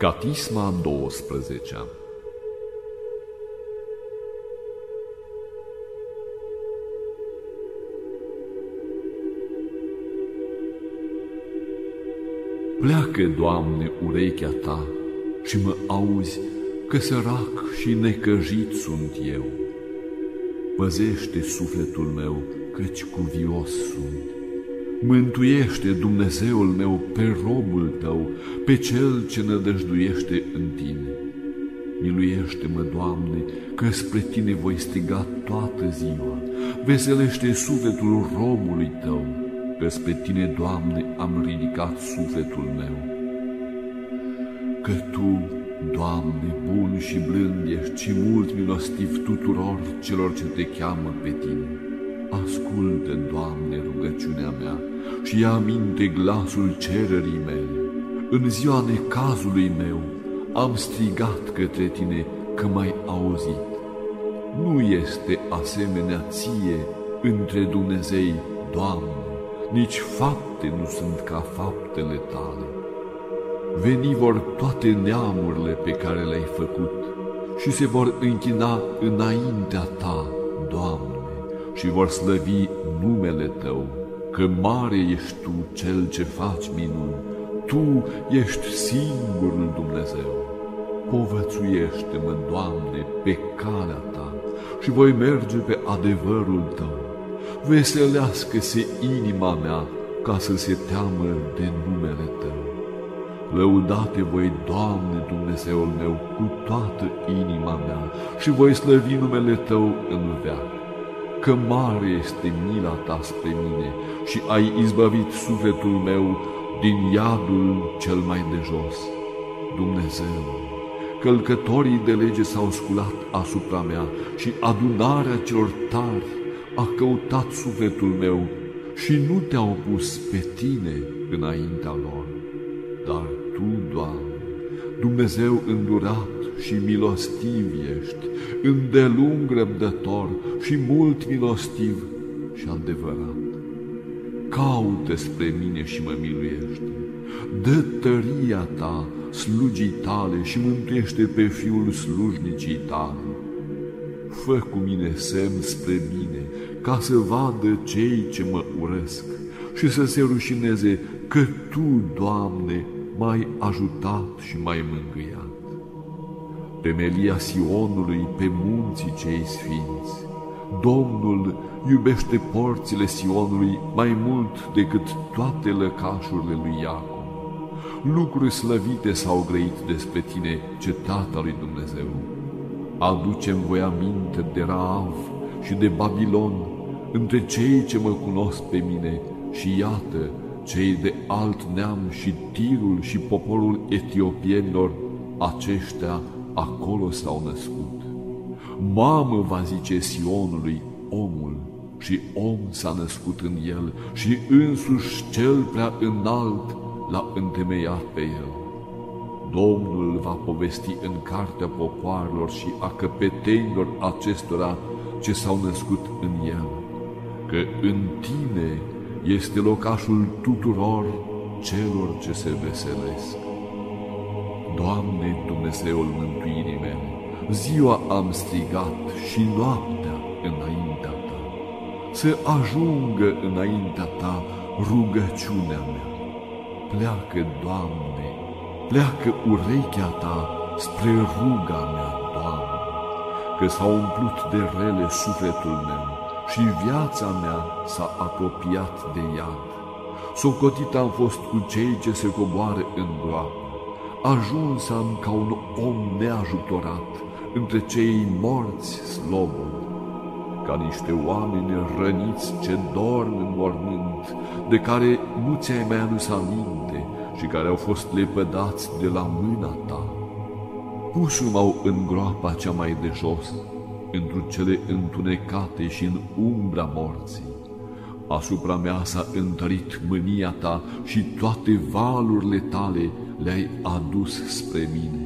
Catisma 12-a. Pleacă, Doamne, urechea Ta și mă auzi, că sărac și necăjit sunt eu. Păzește sufletul meu, căci cuvios sunt. Mântuiește, Dumnezeul meu, pe robul Tău, pe cel ce nădăjduiește în Tine. Miluiește-mă, Doamne, că spre Tine voi striga toată ziua. Veselește sufletul robului Tău, că spre Tine, Doamne, am ridicat sufletul meu. Că Tu, Doamne, bun și blând ești și mult milostiv tuturor celor ce Te cheamă pe Tine. Ascultă, Doamne, rugăciunea mea și ia minte glasul cererii mele. În ziua necazului meu am strigat către Tine că m-ai auzit. Nu este asemenea Ție între Dumnezei, Doamne, nici fapte nu sunt ca faptele Tale. Veni vor toate neamurile pe care le-ai făcut și se vor închina înaintea Ta, Doamne, și vor slăvi numele Tău, că mare ești Tu, Cel ce faci minuni. Tu ești singurul Dumnezeu. Povățuiește-mă, Doamne, pe calea Ta și voi merge pe adevărul Tău. Veselească-se inima mea ca să se teamă de numele Tău. Lăudate voi, Doamne, Dumnezeul meu, cu toată inima mea și voi slăvi numele Tău în veac. Că mare este mila Ta spre mine și ai izbăvit sufletul meu din iadul cel mai de jos. Dumnezeu, călcătorii de lege s-au sculat asupra mea și adunarea celor tari a căutat sufletul meu și nu Te-au pus pe Tine înaintea lor. Dar Tu, Doamne, Dumnezeu îndurat și milostiv ești, îndelung răbdător și mult milostiv și adevărat. Caută spre mine și mă miluiește. Dă tăria Ta slugii Tale și mântuiește pe fiul slujnicii Tale. Fă cu mine semn spre mine, ca să vadă cei ce mă urăsc și să se rușineze că Tu, Doamne, m-ai ajutat și m-ai mângâiat. Temelia Sionului pe munții cei sfinți. Domnul iubește porțile Sionului mai mult decât toate lăcașurile lui Iacob. Lucruri slăvite s-au grăit despre Tine, cetatea lui Dumnezeu. Aduce-mi voi aminte de Raav și de Babilon, între cei ce mă cunosc pe mine, și iată, cei de alt neam și Tirul și poporul etiopienilor, aceștia acolo s-au născut. Mamă, va zice Sionului omul, și om s-a născut în el, și însuși Cel Prea Înalt l-a întemeiat pe el. Domnul va povesti în cartea popoarelor și a căpetenilor acestora ce s-au născut în el, că în Tine este locașul tuturor celor ce se veselesc. Doamne, Dumnezeul mântuirii mele, ziua am strigat și noaptea înaintea Ta. Să ajungă înaintea Ta rugăciunea mea. Pleacă, Doamne, pleacă urechea Ta spre ruga mea, Doamne, că s-a umplut de rele sufletul meu și viața mea s-a apropiat de iad. Socotit am fost cu cei ce se coboară în groapă. Ajuns am ca un om neajutorat, între cei morți slobod, ca niște oameni răniți ce dorm în mormânt, de care nu Ți-ai mai adus aminte și care au fost lepădați de la mâna Ta. Puși m-au în groapa cea mai de jos, întru cele întunecate și în umbra morții. Asupra mea s-a întărit mânia Ta și toate valurile Tale le-ai adus spre mine.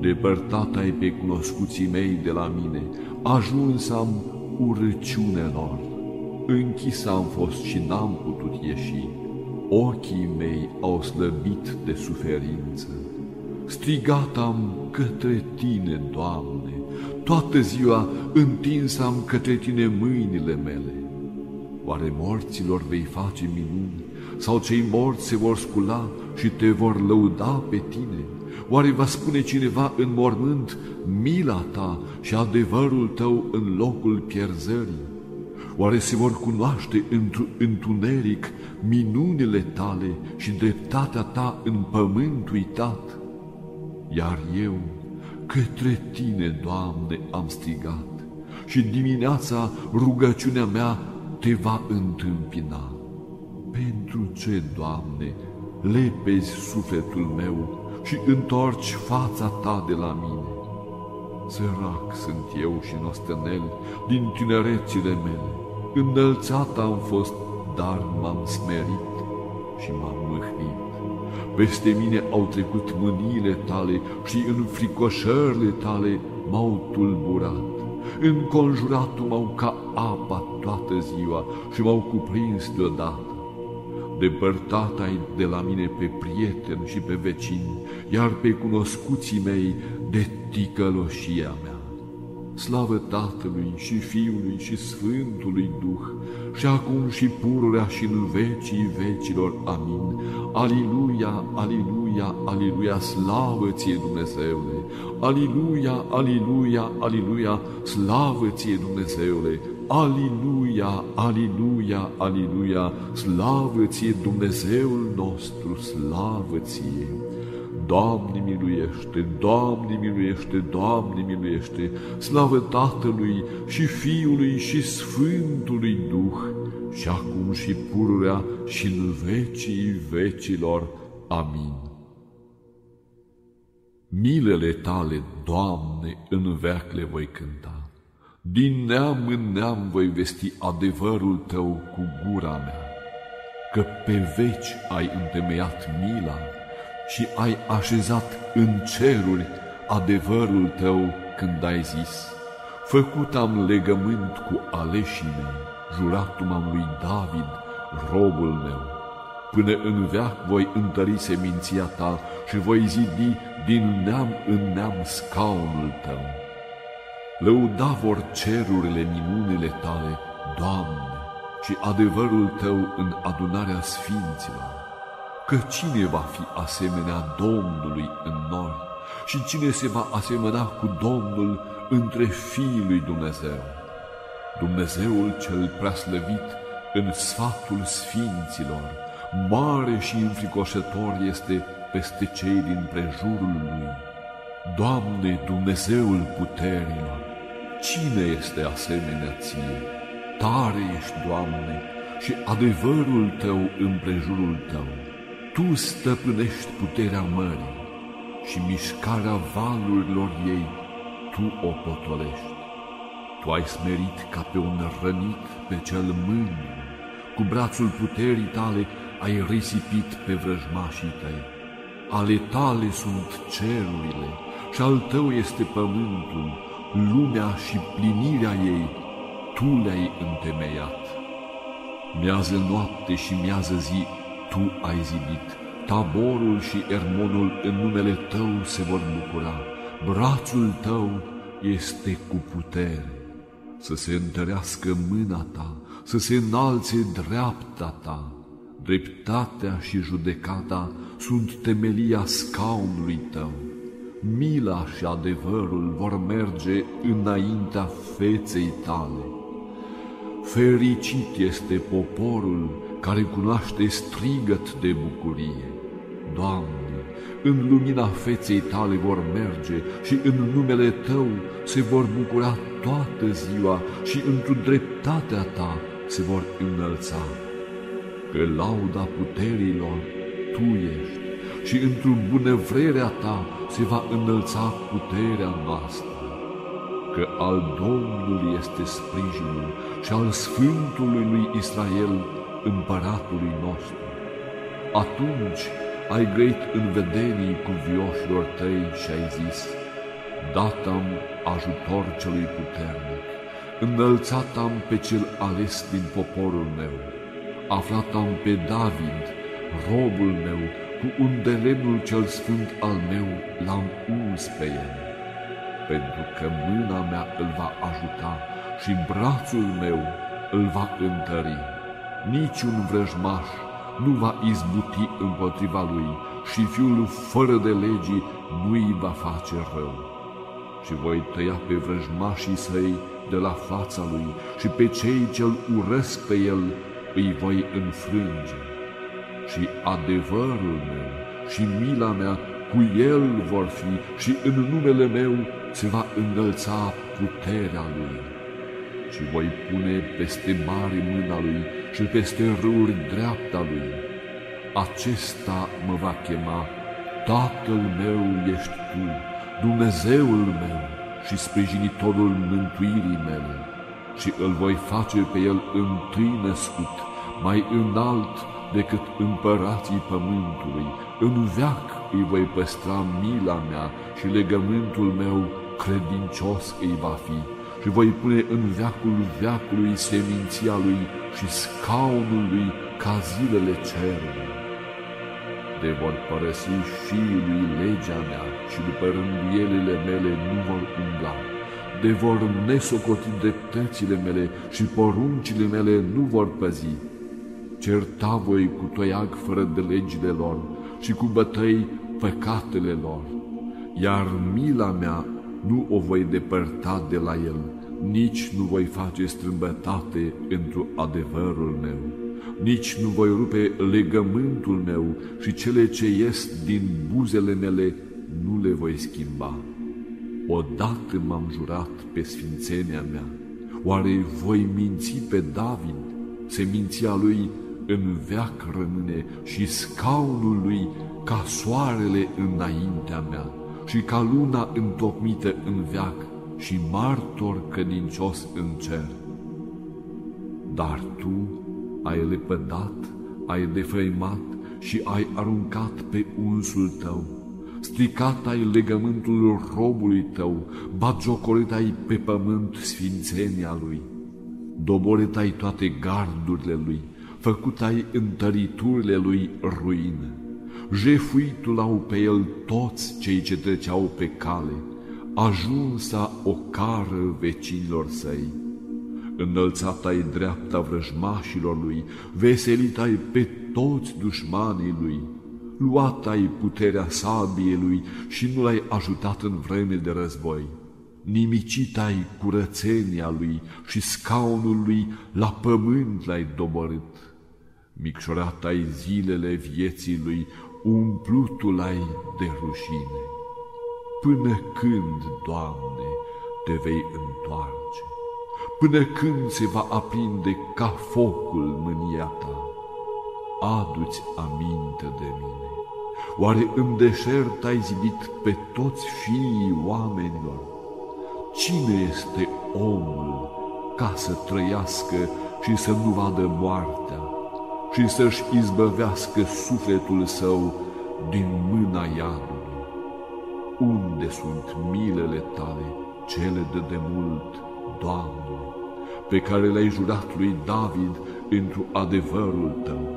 Depărtat ai pe cunoscuții mei de la mine, ajuns am urăciunea lor. Închis am fost și n-am putut ieși, ochii mei au slăbit de suferință. strigat am către Tine, Doamne, toată ziua întins am către Tine mâinile mele. Oare morților vei face minuni, sau cei morți se vor scula și Te vor lăuda pe Tine? Oare va spune cineva în mormânt mila Ta și adevărul Tău în locul pierzării? Oare se vor cunoaște întuneric minunile Tale și dreptatea Ta în pământ uitat? Iar eu către Tine, Doamne, am strigat și dimineața rugăciunea mea Te va întâmpina. Pentru ce, Doamne, lepezi sufletul meu și întorci fața Ta de la mine? Sărac sunt eu și nostănel din tinerețile mele. Înălțat am fost, dar m-am smerit și m-am mâhnit. Peste mine au trecut mâniile Tale și înfricoșările Tale m-au tulburat. Înconjurat m-au ca apa toată ziua și m-au cuprins deodată. Depărtat ai de la mine pe prieteni și pe vecini, iar pe cunoscuții mei de ticăloșia mea. Slavă Tatălui și Fiului și Sfântului Duh, și acum și pururea și în vecii vecilor. Amin. Aliluia, aliluia, aliluia, slavă Ție, Dumnezeule! Aliluia, aliluia, aliluia, slavă Ție, Dumnezeule! Aliluia, aliluia, aliluia, slavă Ție, Dumnezeul nostru, slavă Ție! Doamne miluiește, Doamne miluiește, Doamne miluiește, slavă Tatălui și Fiului și Sfântului Duh, și acum și pururea și în vecii vecilor. Amin. Milele Tale, Doamne, în veac le voi cânta. Din neam în neam voi vesti adevărul Tău cu gura mea, că pe veci ai întemeiat mila și ai așezat în ceruri adevărul Tău când ai zis: făcut am legământ cu aleșii mei, juratul am lui David, robul meu. Până în veac voi întări seminția Ta și voi zidi din neam în neam scaunul Tău. Lăuda vor cerurile minunile Tale, Doamne, și adevărul Tău în adunarea sfinților. Că cine va fi asemenea Domnului în nori și cine se va asemăna cu Domnul între fiii lui Dumnezeu? Dumnezeul cel preaslăvit în sfatul sfinților, mare și înfricoșător este peste cei din prejurul lui. Doamne, Dumnezeul puterilor, cine este asemenea Ție? Tare ești, Doamne, și adevărul Tău în prejurul Tău. Tu stăpânești puterea mării și mișcarea valurilor ei Tu o potolești. Tu ai smerit ca pe un rănit pe cel mândru, cu brațul puterii Tale ai risipit pe vrăjmașii Tăi. Ale Tale sunt cerurile și al Tău este pământul, lumea și plinirea ei Tu le-ai întemeiat. Miază noapte și miază zi Tu ai zidit, Taborul și Ermonul în numele Tău se vor bucura. Brațul Tău este cu putere. Să se întărească mâna Ta, să se înalțe dreapta Ta. Dreptatea și judecata sunt temelia scaunului Tău. Mila și adevărul vor merge înaintea feței Tale. Fericit este poporul care cunoaște strigăt de bucurie. Doamne, în lumina feței Tale vor merge și în numele Tău se vor bucura toată ziua și într-o dreptatea Ta se vor înălța. Că lauda puterilor Tu ești și într-o bunăvrerea Ta se va înălța puterea noastră. Că al Domnului este sprijinul și al Sfântului lui Israel, Împăratului nostru. Atunci ai grăit în vedenii cuvioșilor Tăi și ai zis: dat am ajutor celui puternic, înălțat am pe cel ales din poporul meu, aflat am pe David, robul meu, cu undelemnul cel sfânt al meu l-am uns pe el, pentru că mâna mea îl va ajuta și brațul meu îl va întări. Niciun vrăjmaș nu va izbuti împotriva lui și fiul fără de legii nu îi va face rău. Și voi tăia pe vrăjmașii săi de la fața lui și pe cei ce-l urăsc pe el îi voi înfrânge. Și adevărul meu și mila mea cu el vor fi și în numele meu se va înălța puterea lui. Și voi pune peste mare mâna lui și peste râuri dreapta lui. Acesta mă va chema: Tatăl meu ești tu, Dumnezeul meu și sprijinitorul mântuirii mele. Și îl voi face pe el întâi născut, mai înalt decât împărații pământului. În veac îi voi păstra mila mea și legământul meu credincios îi va fi. Și voi pune în veacul veacului seminția lui și scaunul lui ca zilele cerului. De vor părăsi fiii lui legea mea și după rânduielile mele nu vor umbla. De vor nesocoti dreptățile mele și poruncile mele nu vor păzi. Certa voi cu toiag fără de legile lor și cu bătăi păcatele lor, iar mila mea nu o voi depărta de la el, nici nu voi face strâmbătate întru adevărul meu, nici nu voi rupe legământul meu și cele ce ies din buzele mele nu le voi schimba. Odată m-am jurat pe sfințenia mea, oare voi minți pe David? Seminția lui în veac rămâne și scaunul lui ca soarele înaintea mea și ca luna întocmită în veac și martor credincios în cer. Dar tu ai lepădat, ai defăimat și ai aruncat pe unsul tău, stricat ai legământul robului tău, batjocorit ai pe pământ sfințenia lui, doborât ai toate gardurile lui, făcut ai întăriturile lui ruine. Jefuitul au pe el toți cei ce treceau pe cale, ajunsa o cară vecinilor săi. Înălțat ai dreapta vrăjmașilor lui, veselit ai pe toți dușmanii lui, luat ai puterea sabiei lui și nu l-ai ajutat în vreme de război. Nimicit ai curățenia lui și scaunul lui la pământ l-ai doborât. Micșorat ai zilele vieții lui, umplutul ai de rușine. Până când, Doamne, te vei întoarce? Până când se va aprinde ca focul mânia ta? Adu-ți aminte de mine. Oare în deșert ai zidit pe toți fiii oamenilor? Cine este omul ca să trăiască și să nu vadă moartea și să-și izbăvească sufletul său din mâna iadului? Unde sunt milele tale, cele de demult, Doamne, pe care le-ai jurat lui David întru adevărul tău?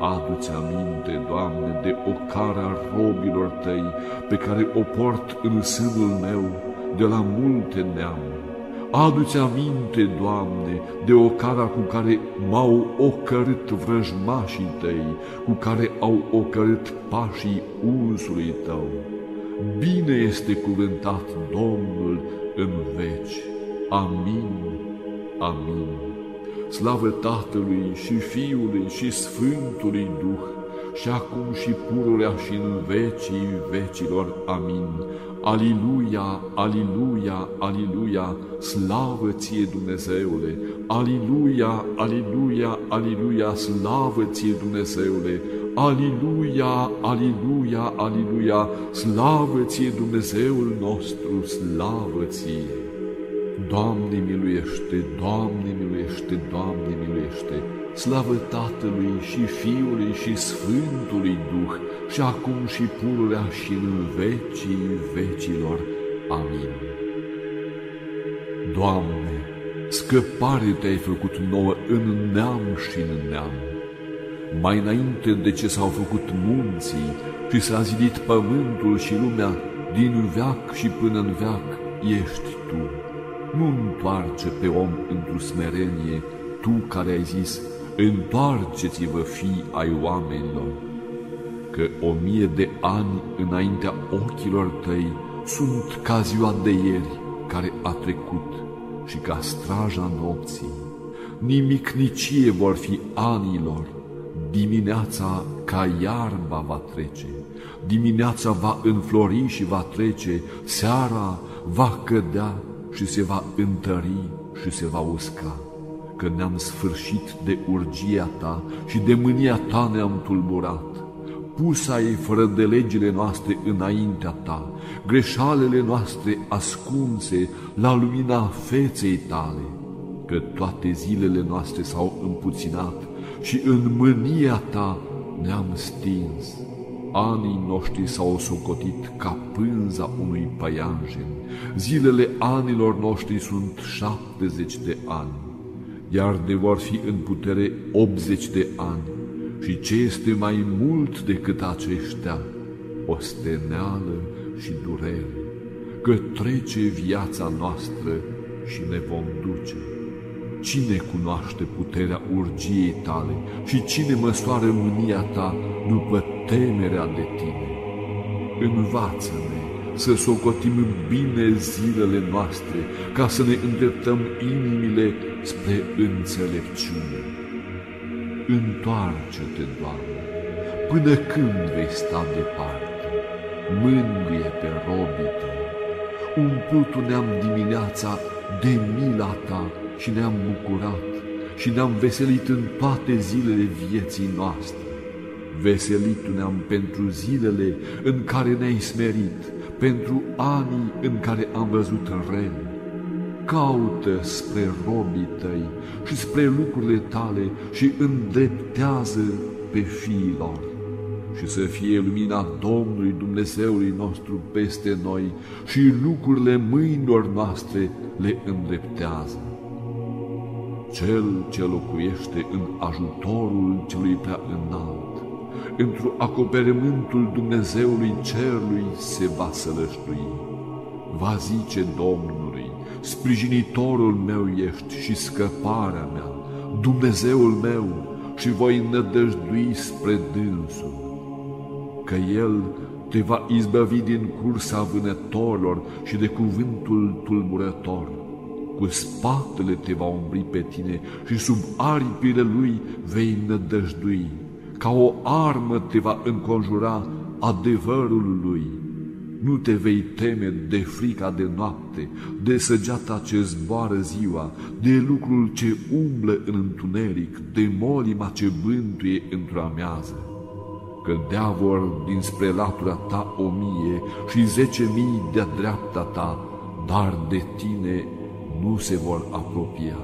Adu-ți aminte, Doamne, de ocarea robilor tăi pe care o port în sânul meu de la multe neamuri. Adu-ți aminte, Doamne, de ocarea cu care m-au ocărât vrăjmașii tăi, cu care au ocărât pașii unsului tău. Bine este cuvântat Domnul în veci. Amin, amin. Slavă Tatălui și Fiului și Sfântului Duh, și acum și pururea și în vecii vecilor. Amin. Aliluia, aliluia, aliluia, slavă ție, Dumnezeule! Aliluia, aliluia, aliluia, slavă ție, Dumnezeule! Aliluia, aliluia, aliluia, slavă ție, Dumnezeul nostru, slavă ție! Doamne miluiește, Doamne miluiește, Doamne miluiește! Slavă Tatălui și Fiului și Sfântului Duh, și acum și pururea și în vecii vecilor. Amin. Doamne, scăpare te-ai făcut nouă în neam și în neam. mai înainte de ce s-au făcut munții și s-a zidit pământul și lumea, din veac și până în veac ești Tu. Nu-ntoarce pe om într-o smerenie, Tu care ai zis, întoarceți-vă fii ai oamenilor, că 1000 de ani înaintea ochilor Tăi sunt ca ziua de ieri care a trecut și ca straja nopții. Nimicnicie vor fi anilor, dimineața ca iarba va trece, dimineața va înflori și va trece, seara va cădea și se va întări și se va usca, că ne-am sfârșit de urgia Ta și de mânia Ta ne-am tulburat. Pusă ai fără de legile noastre înaintea Ta, greșalele noastre ascunse la lumina feței Tale, că toate zilele noastre s-au împuținat și în mânia Ta ne-am stins. Anii noștri s-au socotit ca pânza unui păianjen, zilele anilor noștri sunt 70 de ani, iar ne vor fi în putere 80 de ani, și ce este mai mult decât aceștia, osteneală și durere, că trece viața noastră și ne vom duce. Cine cunoaște puterea urgiei Tale și cine măsoară mânia Ta după temerea de Tine? Învață-ne să socotim bine zilele noastre, ca să ne îndreptăm inimile spre înțelepciune. Întoarce-te, Doamne, până când vei sta departe? Mângâie pe robii Tăi. Umplut-o ne-am dimineața de mila Ta și ne-am bucurat și ne-am veselit în toate zilele vieții noastre. Veselitu ne-am pentru zilele în care ne-ai smerit, pentru anii în care am văzut rele. Caută spre robii Tăi și spre lucrurile Tale și îndreptează pe fiii lor. Și să fie lumina Domnului Dumnezeului nostru peste noi și lucrurile mâinilor noastre le îndreptează. Cel ce locuiește în ajutorul Celui Prea Înalt, într-un acoperământul Dumnezeului Cerului se va sălăștui. Va zice Domnului, sprijinitorul meu ești și scăparea mea, Dumnezeul meu, și voi nădăjdui spre Dânsul, că El te va izbăvi din cursa vânătorilor și de cuvântul tulburător. Cu spatele te va umbri pe tine și sub aripile Lui vei nădăjdui. Ca o armă te va înconjura adevărul Lui. Nu te vei teme de frica de noapte, de săgeata ce zboară ziua, de lucrul ce umblă în întuneric, de molima ce bântuie într-o amiază. Cădea vor dinspre latura Ta 1000 și 10.000 de-a dreapta Ta, dar de tine nu se vor apropia.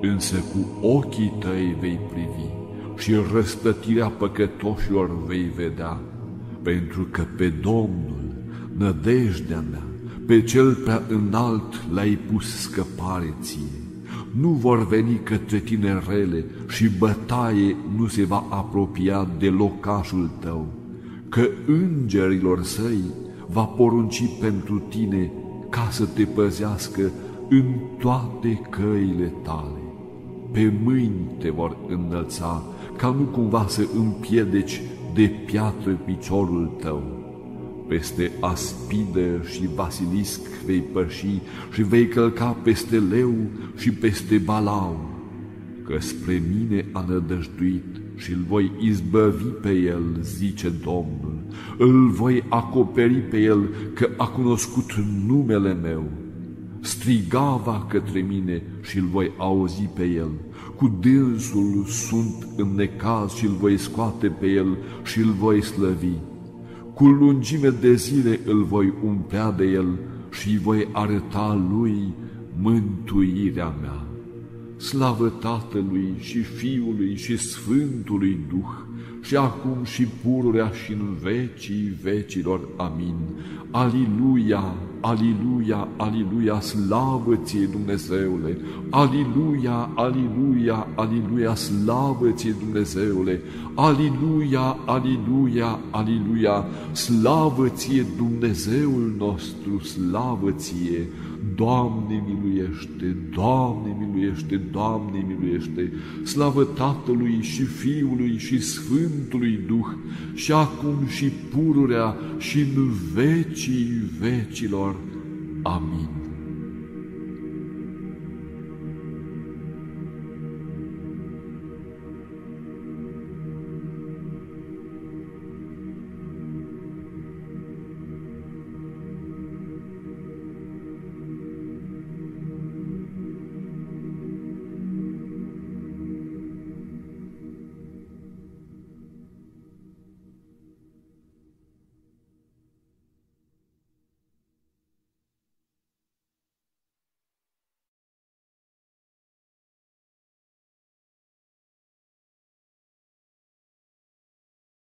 Însă cu ochii Tăi vei privi și răsplătirea păcătoșilor vei vedea, pentru că pe Domnul, nădejdea mea, pe Cel Prea Înalt l-ai pus scăpare ție. Nu vor veni către tine rele și bătaie nu se va apropia de locașul tău, că îngerilor Săi va porunci pentru tine ca să te păzească în toate căile tale. Pe mâini te vor înălța, ca nu cumva să împiedeci de piatră piciorul tău. Peste aspidă și basilisc vei păși și vei călca peste leu și peste balau, că spre mine a nădăjduit și îl voi izbăvi pe el, zice Domnul, îl voi acoperi pe el, că a cunoscut numele meu. Strigava către mine și îl voi auzi pe el, cu dânsul sunt în necaz și îl voi scoate pe el și îl voi slăvi. Cu lungime de zile îl voi umplea de el și voi arăta lui mântuirea mea. Slavă Tatălui și Fiului și Sfântului Duh, și acum și pururea și în vecii vecilor. Amin. Aliluia, aliluia, aliluia, slavă ție, Dumnezeule! Aliluia, aliluia, aliluia, slavă ție, Dumnezeule! Aliluia, aliluia, aliluia, slavă ție, Dumnezeul nostru, slavă ție! Doamne miluiește, Doamne miluiește, Doamne miluiește, slavă Tatălui și Fiului și Sfântului Duh, și acum și pururea și în vecii vecilor. Amin.